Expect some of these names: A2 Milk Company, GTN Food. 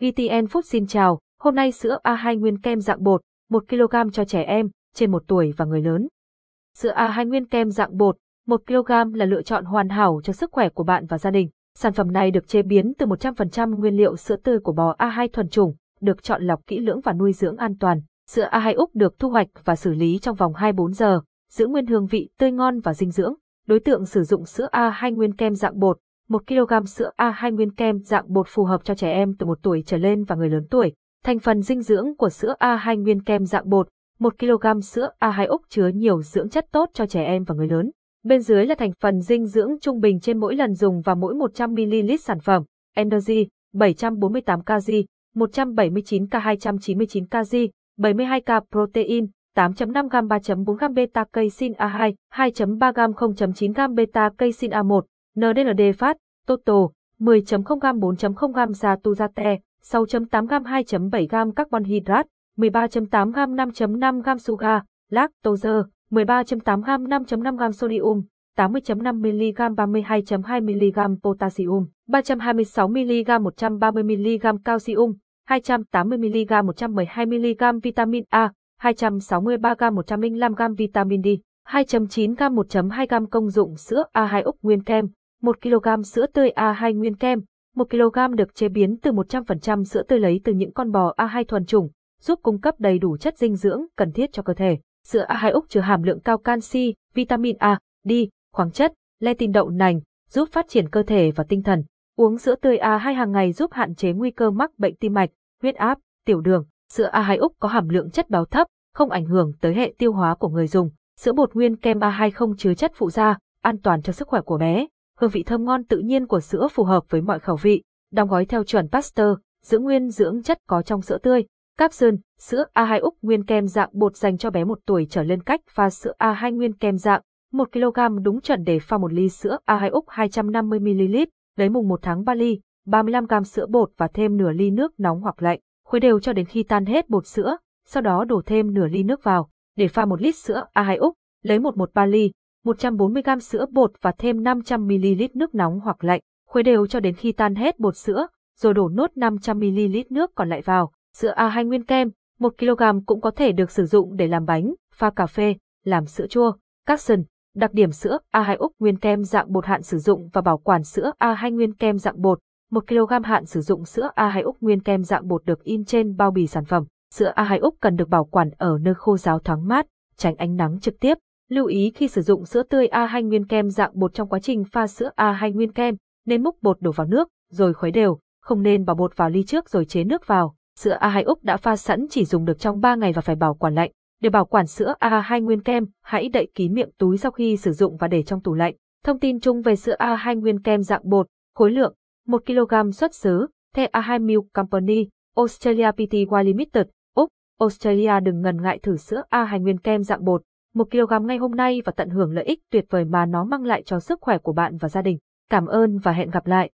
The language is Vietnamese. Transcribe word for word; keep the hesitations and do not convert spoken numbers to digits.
giê tê en Food xin chào, hôm nay sữa a hai nguyên kem dạng bột, một ki lô gam cho trẻ em, trên một tuổi và người lớn. Sữa a hai nguyên kem dạng bột, một ki lô gam là lựa chọn hoàn hảo cho sức khỏe của bạn và gia đình. Sản phẩm này được chế biến từ một trăm phần trăm nguyên liệu sữa tươi của bò a hai thuần chủng, được chọn lọc kỹ lưỡng và nuôi dưỡng an toàn. Sữa a hai Úc được thu hoạch và xử lý trong vòng hai mươi bốn giờ, giữ nguyên hương vị tươi ngon và dinh dưỡng. Đối tượng sử dụng sữa a hai nguyên kem dạng bột. một ki lô gam sữa a hai nguyên kem dạng bột phù hợp cho trẻ em từ một tuổi trở lên và người lớn tuổi. Thành phần dinh dưỡng của sữa a hai nguyên kem dạng bột. một ki lô gam sữa a hai Úc chứa nhiều dưỡng chất tốt cho trẻ em và người lớn. Bên dưới là thành phần dinh dưỡng trung bình trên mỗi lần dùng và mỗi một trăm mi li lít sản phẩm. Energy bảy trăm bốn mươi tám ca-ri, một trăm bảy mươi chín ca, hai trăm chín mươi chín ca-ri, bảy mươi hai ca protein, tám phẩy năm gam, ba phẩy bốn gam beta-casein a hai, hai phẩy ba gam, không phẩy chín gam beta-casein a một, en đê en đê phát, total, mười phẩy không gam, bốn phẩy không gam satuzate, sáu phẩy tám gam, hai phẩy bảy gam carbon hydrate, mười ba phẩy tám gam, năm phẩy năm gam sugar, lactose, mười ba phẩy tám gam, năm phẩy năm gam sodium, tám mươi phẩy năm mi li gam, ba mươi hai phẩy hai mi li gam potassium, ba trăm hai mươi sáu mi li gam, một trăm ba mươi mi li gam calcium, hai trăm tám mươi mi li gam, một trăm mười hai mi li gam vitamin A, hai trăm sáu mươi ba gam, một trăm lẻ năm gam vitamin D, hai phẩy chín gam, một phẩy hai gam. Công dụng sữa a hai Úc nguyên kem. Một ki lô gam sữa tươi a hai nguyên kem. Một ki lô gam được chế biến từ một trăm phần trăm sữa tươi lấy từ những con bò a hai thuần chủng, giúp cung cấp đầy đủ chất dinh dưỡng cần thiết cho cơ thể. Sữa a hai Úc chứa hàm lượng cao canxi, vitamin A, D, khoáng chất, lecitin đậu nành, giúp phát triển cơ thể và tinh thần. Uống sữa tươi a hai hàng ngày giúp hạn chế nguy cơ mắc bệnh tim mạch, huyết áp, tiểu đường. Sữa a hai Úc có hàm lượng chất béo thấp, không ảnh hưởng tới hệ tiêu hóa của người dùng. Sữa bột nguyên kem a hai không chứa chất phụ gia, an toàn cho sức khỏe của bé. Hương vị thơm ngon tự nhiên của sữa phù hợp với mọi khẩu vị. Đóng gói theo chuẩn Pasteur, giữ nguyên dưỡng chất có trong sữa tươi. Capsule, sữa a hai Úc nguyên kem dạng bột dành cho bé một tuổi trở lên. Cách pha sữa a hai nguyên kem dạng, một ki lô gam đúng chuẩn để pha một ly sữa a hai Úc hai trăm năm mươi mi li lít, lấy mùng một tháng ba ly, ba mươi lăm gam sữa bột và thêm nửa ly nước nóng hoặc lạnh. Khuấy đều cho đến khi tan hết bột sữa, sau đó đổ thêm nửa ly nước vào. Để pha một lít sữa a hai Úc, lấy một trăm mười ba ly, một trăm bốn mươi gam sữa bột và thêm năm trăm mi li lít nước nóng hoặc lạnh. Khuấy đều cho đến khi tan hết bột sữa, rồi đổ nốt năm trăm mi li lít nước còn lại vào. Sữa a hai nguyên kem, một ki lô gam cũng có thể được sử dụng để làm bánh, pha cà phê, làm sữa chua. Capson, đặc điểm sữa a hai Úc nguyên kem dạng bột. Hạn sử dụng và bảo quản sữa a hai nguyên kem dạng bột. một ki lô gam hạn sử dụng sữa a hai Úc nguyên kem dạng bột được in trên bao bì sản phẩm. Sữa a hai Úc cần được bảo quản ở nơi khô ráo thoáng mát, tránh ánh nắng trực tiếp. Lưu ý khi sử dụng sữa tươi a hai nguyên kem dạng bột, trong quá trình pha sữa a hai nguyên kem, nên múc bột đổ vào nước, rồi khuấy đều, không nên bỏ bột vào ly trước rồi chế nước vào. Sữa a hai Úc đã pha sẵn chỉ dùng được trong ba ngày và phải bảo quản lạnh. Để bảo quản sữa a hai nguyên kem, hãy đậy kín miệng túi sau khi sử dụng và để trong tủ lạnh. Thông tin chung về sữa a hai nguyên kem dạng bột, khối lượng một ki lô gam, xuất xứ The a hai Milk Company, Australia Pty Limited, Úc, Australia. Đừng ngần ngại thử sữa a hai nguyên kem dạng bột, một ki lô gam ngay hôm nay và tận hưởng lợi ích tuyệt vời mà nó mang lại cho sức khỏe của bạn và gia đình. Cảm ơn và hẹn gặp lại.